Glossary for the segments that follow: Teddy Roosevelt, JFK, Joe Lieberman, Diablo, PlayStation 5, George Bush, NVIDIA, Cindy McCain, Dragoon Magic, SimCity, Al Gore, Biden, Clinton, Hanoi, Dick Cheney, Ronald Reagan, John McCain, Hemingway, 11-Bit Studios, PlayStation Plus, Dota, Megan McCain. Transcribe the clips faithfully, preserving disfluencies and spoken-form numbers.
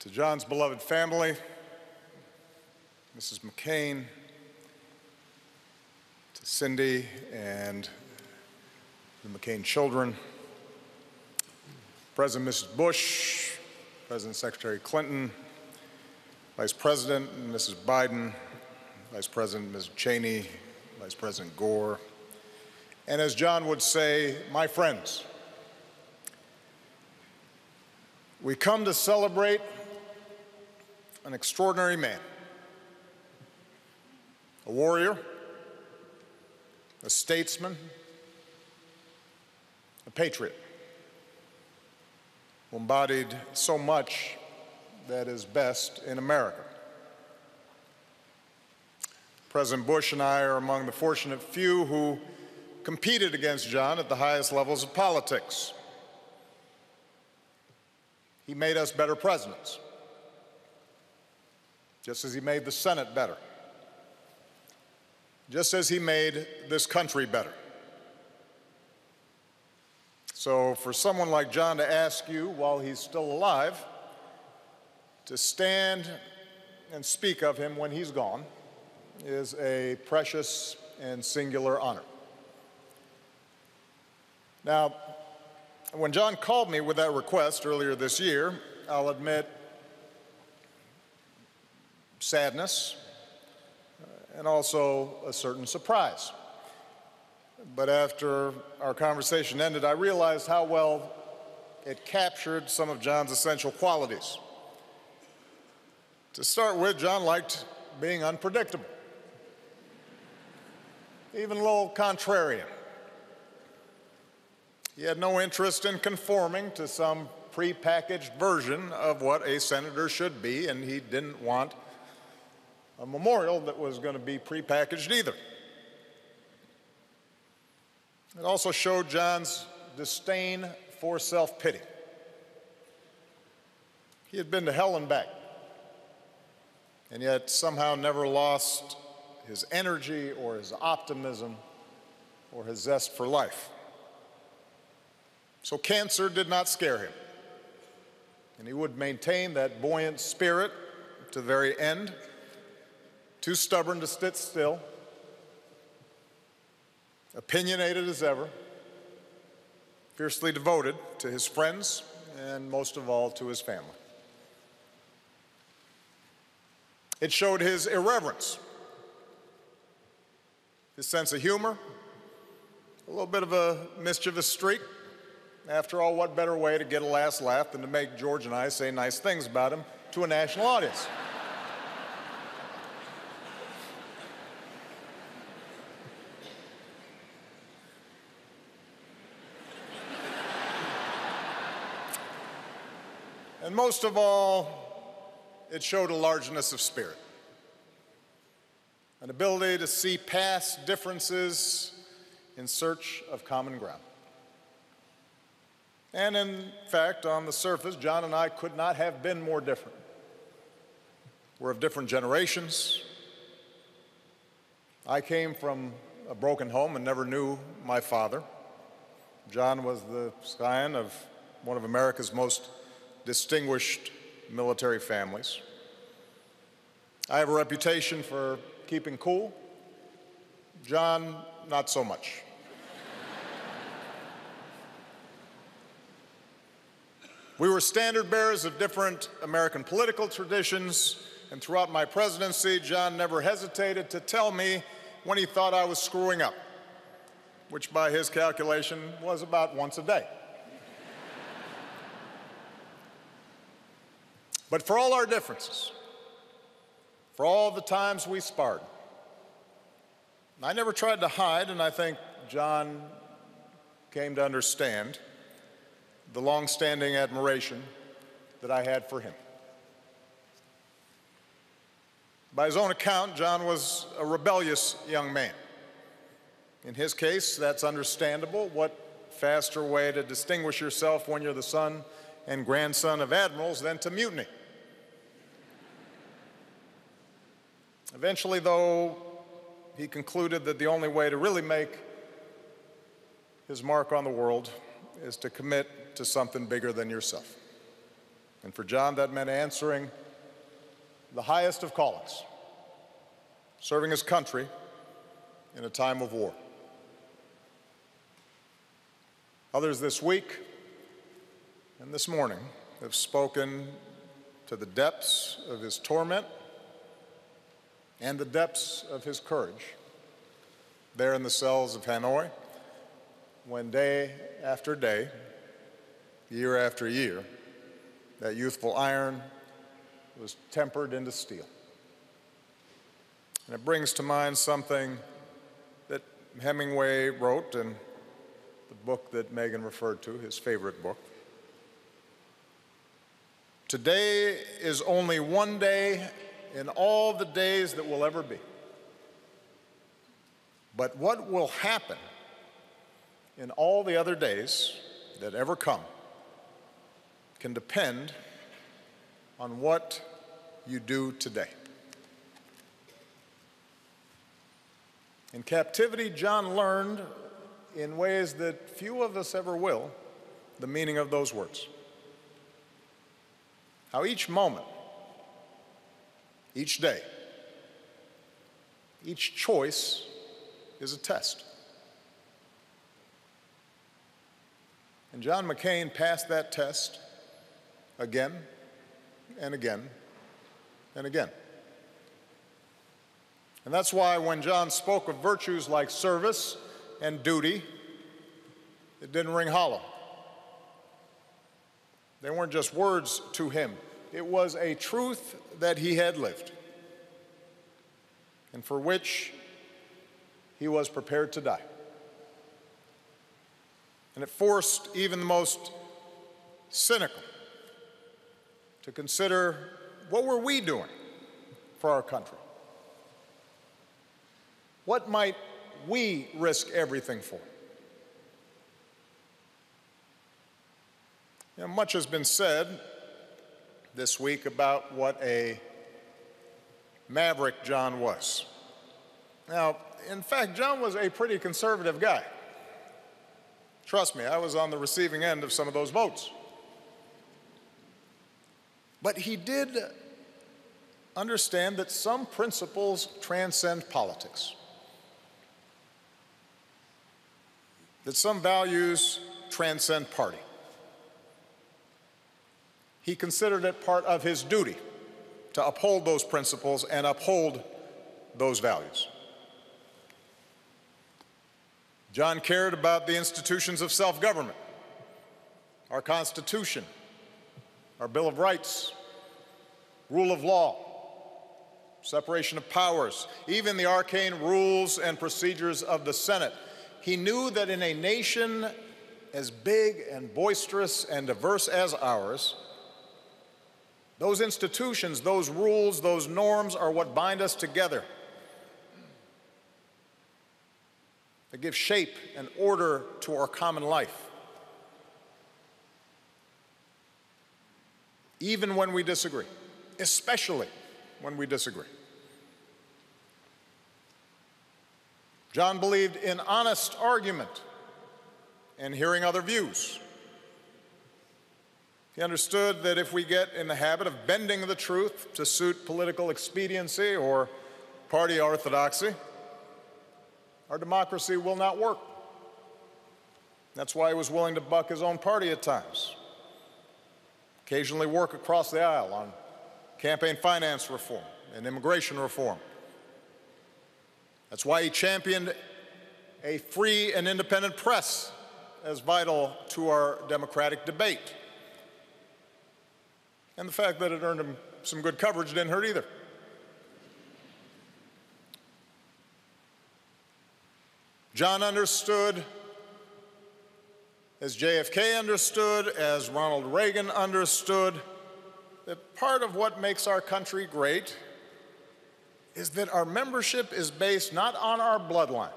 To John's beloved family, Missus McCain, to Cindy and the McCain children, President Missus Bush, President Secretary Clinton, Vice President Missus Biden, Vice President Miz Cheney, Vice President Gore, and as John would say, my friends, we come to celebrate an extraordinary man, a warrior, a statesman, a patriot, who embodied so much that is best in America. President Bush and I are among the fortunate few who competed against John at the highest levels of politics. He made us better presidents, just as he made the Senate better, just as he made this country better. So for someone like John to ask you, while he's still alive, to stand and speak of him when he's gone is a precious and singular honor. Now, when John called me with that request earlier this year, I'll admit sadness and also a certain surprise. But after our conversation ended, I realized how well it captured some of John's essential qualities. To start with, John liked being unpredictable, even a little contrarian. He had no interest in conforming to some prepackaged version of what a senator should be, and he didn't want a memorial that was going to be prepackaged either. It also showed John's disdain for self-pity. He had been to hell and back, and yet somehow never lost his energy or his optimism or his zest for life. So cancer did not scare him, and he would maintain that buoyant spirit to the very end, too stubborn to sit still, opinionated as ever, fiercely devoted to his friends, and most of all to his family. It showed his irreverence, his sense of humor, a little bit of a mischievous streak. After all, what better way to get a last laugh than to make George and I say nice things about him to a national audience? And most of all, it showed a largeness of spirit, an ability to see past differences in search of common ground. And in fact, on the surface, John and I could not have been more different. We're of different generations. I came from a broken home and never knew my father. John was the scion of one of America's most distinguished military families. I have a reputation for keeping cool. John, not so much. We were standard bearers of different American political traditions, and throughout my presidency, John never hesitated to tell me when he thought I was screwing up, which by his calculation was about once a day. But for all our differences, for all the times we sparred, I never tried to hide, and I think John came to understand the long-standing admiration that I had for him. By his own account, John was a rebellious young man. In his case, that's understandable. What faster way to distinguish yourself when you're the son and grandson of admirals than to mutiny? Eventually, though, he concluded that the only way to really make his mark on the world is to commit to something bigger than yourself. And for John, that meant answering the highest of callings, serving his country in a time of war. Others this week and this morning have spoken to the depths of his torment and the depths of his courage there in the cells of Hanoi, when day after day, year after year, that youthful iron was tempered into steel. And it brings to mind something that Hemingway wrote in the book that Megan referred to, his favorite book. Today is only one day in all the days that will ever be. But what will happen in all the other days that ever come can depend on what you do today. In captivity, John learned, in ways that few of us ever will, the meaning of those words. How each moment, each day, each choice is a test. And John McCain passed that test again and again and again. And that's why when John spoke of virtues like service and duty, it didn't ring hollow. They weren't just words to him. It was a truth that he had lived and for which he was prepared to die. And it forced even the most cynical to consider, what were we doing for our country? What might we risk everything for? You know, much has been said this week about what a maverick John was. Now, in fact, John was a pretty conservative guy. Trust me, I was on the receiving end of some of those votes. But he did understand that some principles transcend politics, that some values transcend party. He considered it part of his duty to uphold those principles and uphold those values. John cared about the institutions of self-government, our Constitution, our Bill of Rights, rule of law, separation of powers, even the arcane rules and procedures of the Senate. He knew that in a nation as big and boisterous and diverse as ours, those institutions, those rules, those norms are what bind us together. That give shape and order to our common life, even when we disagree, especially when we disagree. John believed in honest argument and hearing other views. He understood that if we get in the habit of bending the truth to suit political expediency or party orthodoxy, our democracy will not work. That's why he was willing to buck his own party at times, occasionally work across the aisle on campaign finance reform and immigration reform. That's why he championed a free and independent press as vital to our democratic debate. And the fact that it earned him some good coverage didn't hurt either. John understood, as J F K understood, as Ronald Reagan understood, that part of what makes our country great is that our membership is based not on our bloodline,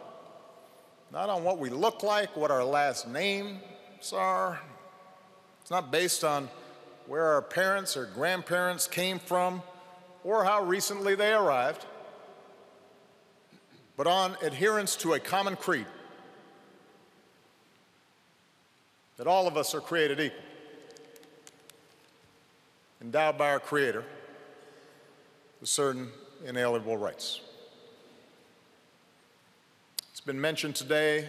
not on what we look like, what our last names are. It's not based on where our parents or grandparents came from or how recently they arrived, but on adherence to a common creed, that all of us are created equal, endowed by our Creator with certain inalienable rights. It's been mentioned today,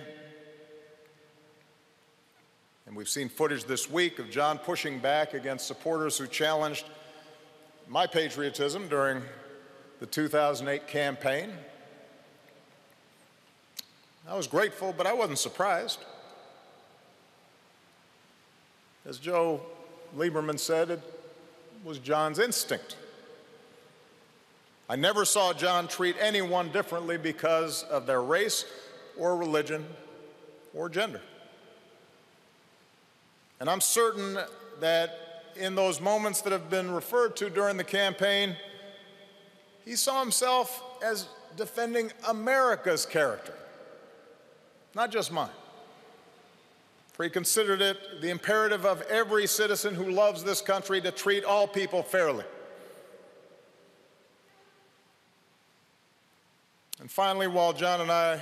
and we've seen footage this week of John pushing back against supporters who challenged my patriotism during the two thousand eight campaign. I was grateful, but I wasn't surprised. As Joe Lieberman said, it was John's instinct. I never saw John treat anyone differently because of their race or religion or gender. And I'm certain that in those moments that have been referred to during the campaign, he saw himself as defending America's character, not just mine. For he considered it the imperative of every citizen who loves this country to treat all people fairly. And finally, while John and I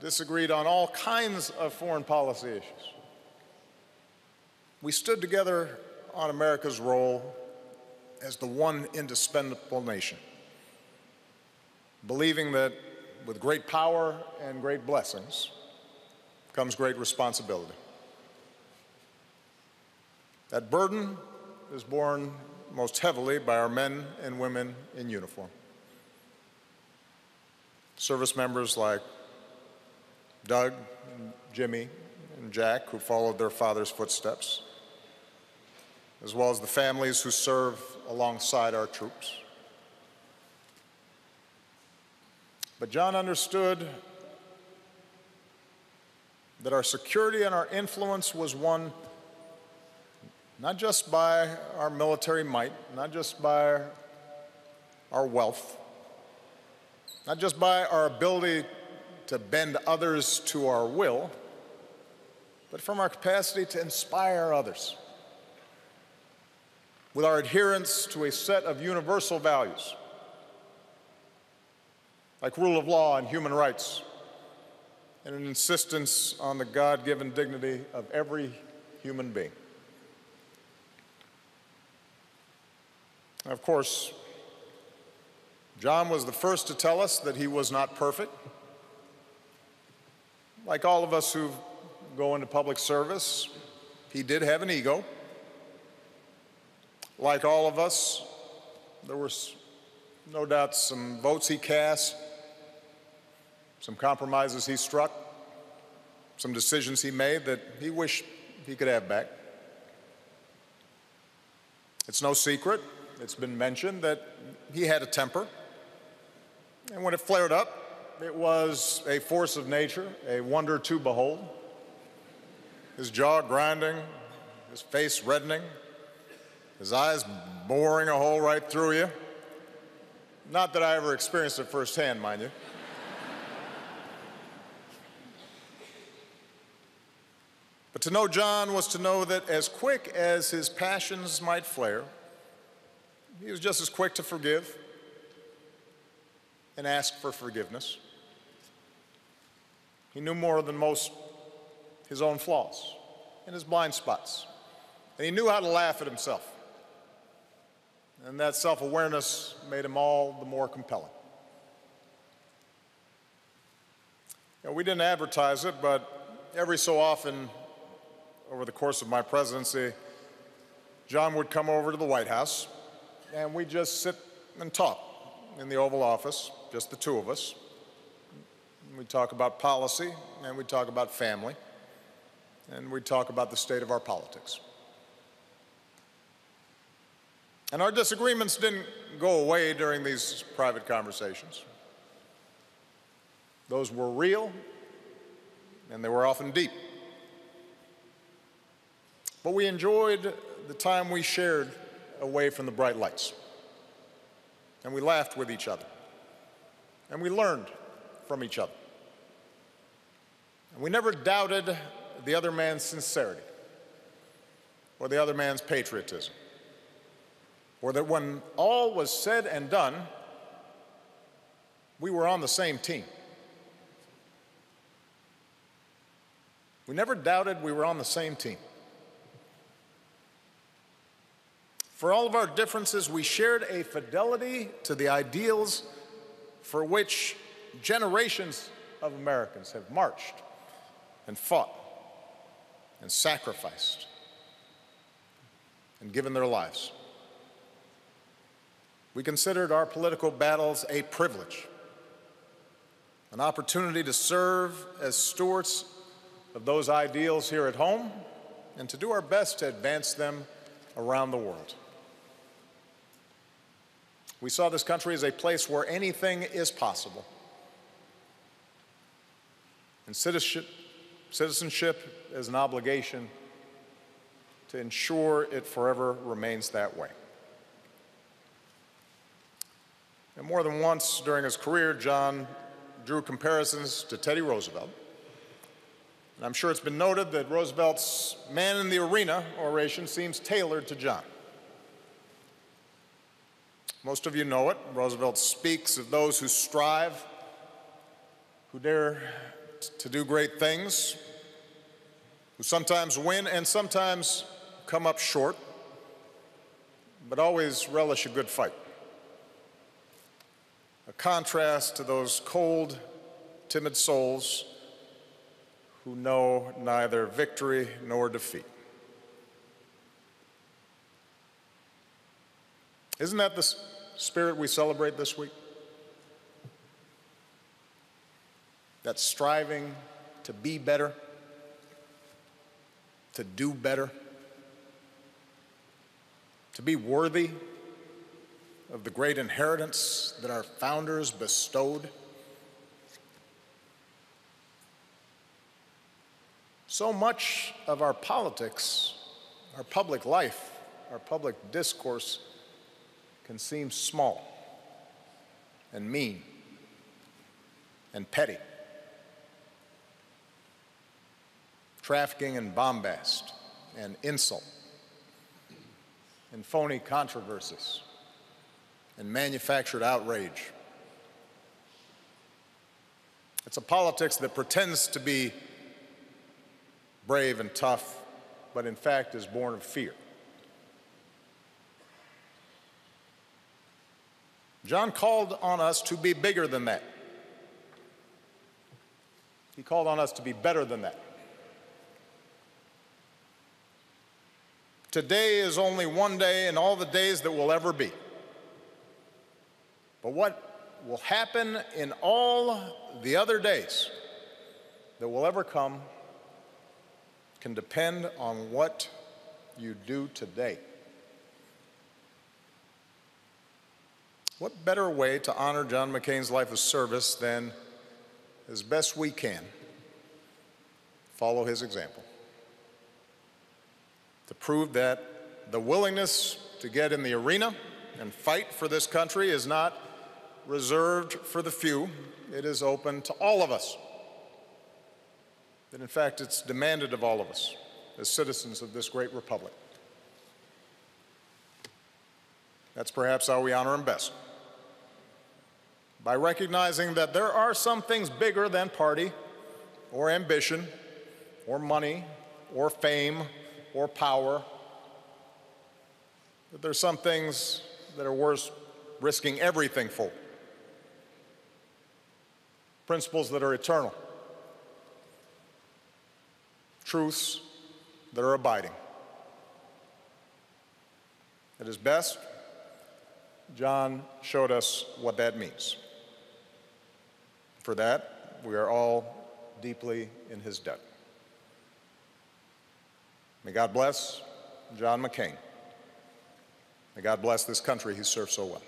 disagreed on all kinds of foreign policy issues, we stood together on America's role as the one indispensable nation, believing that with great power and great blessings comes great responsibility. That burden is borne most heavily by our men and women in uniform. Service members like Doug, and Jimmy, and Jack, who followed their father's footsteps, as well as the families who serve alongside our troops. But John understood that our security and our influence was won not just by our military might, not just by our wealth, not just by our ability to bend others to our will, but from our capacity to inspire others with our adherence to a set of universal values, like rule of law and human rights, and an insistence on the God-given dignity of every human being. And of course, John was the first to tell us that he was not perfect. Like all of us who go into public service, he did have an ego. Like all of us, there were no doubt some votes he cast, some compromises he struck, some decisions he made that he wished he could have back. It's no secret, it's been mentioned, that he had a temper. And when it flared up, it was a force of nature, a wonder to behold. His jaw grinding, his face reddening, his eyes boring a hole right through you. Not that I ever experienced it firsthand, mind you. But to know John was to know that as quick as his passions might flare, he was just as quick to forgive and ask for forgiveness. He knew more than most his own flaws and his blind spots. And he knew how to laugh at himself. And that self-awareness made him all the more compelling. You know, we didn't advertise it, but every so often over the course of my presidency, John would come over to the White House, and we'd just sit and talk in the Oval Office, just the two of us. We'd talk about policy, and we'd talk about family, and we'd talk about the state of our politics. And our disagreements didn't go away during these private conversations. Those were real, and they were often deep. But we enjoyed the time we shared away from the bright lights. And we laughed with each other. And we learned from each other. And we never doubted the other man's sincerity or the other man's patriotism, or that when all was said and done, we were on the same team. We never doubted we were on the same team. For all of our differences, we shared a fidelity to the ideals for which generations of Americans have marched and fought and sacrificed and given their lives. We considered our political battles a privilege, an opportunity to serve as stewards of those ideals here at home and to do our best to advance them around the world. We saw this country as a place where anything is possible. And citizenship, citizenship is an obligation to ensure it forever remains that way. And more than once during his career, John drew comparisons to Teddy Roosevelt. And I'm sure it's been noted that Roosevelt's man in the arena oration seems tailored to John. Most of you know it. Roosevelt speaks of those who strive, who dare to do great things, who sometimes win and sometimes come up short, but always relish a good fight. A contrast to those cold, timid souls who know neither victory nor defeat. Isn't that the spirit we celebrate this week? That striving to be better, to do better, to be worthy of the great inheritance that our founders bestowed. So much of our politics, our public life, our public discourse can seem small and mean and petty, trafficking in bombast and insult and phony controversies and manufactured outrage. It's a politics that pretends to be brave and tough, but in fact is born of fear. John called on us to be bigger than that. He called on us to be better than that. Today is only one day in all the days that will ever be. But what will happen in all the other days that will ever come can depend on what you do today. What better way to honor John McCain's life of service than, as best we can, follow his example, to prove that the willingness to get in the arena and fight for this country is not reserved for the few. It is open to all of us. And in fact, it's demanded of all of us as citizens of this great republic. That's perhaps how we honor him best, by recognizing that there are some things bigger than party or ambition or money or fame or power, that there's some things that are worth risking everything for, principles that are eternal, truths that are abiding. At his best, John showed us what that means. For that, we are all deeply in his debt. May God bless John McCain. May God bless this country he served so well.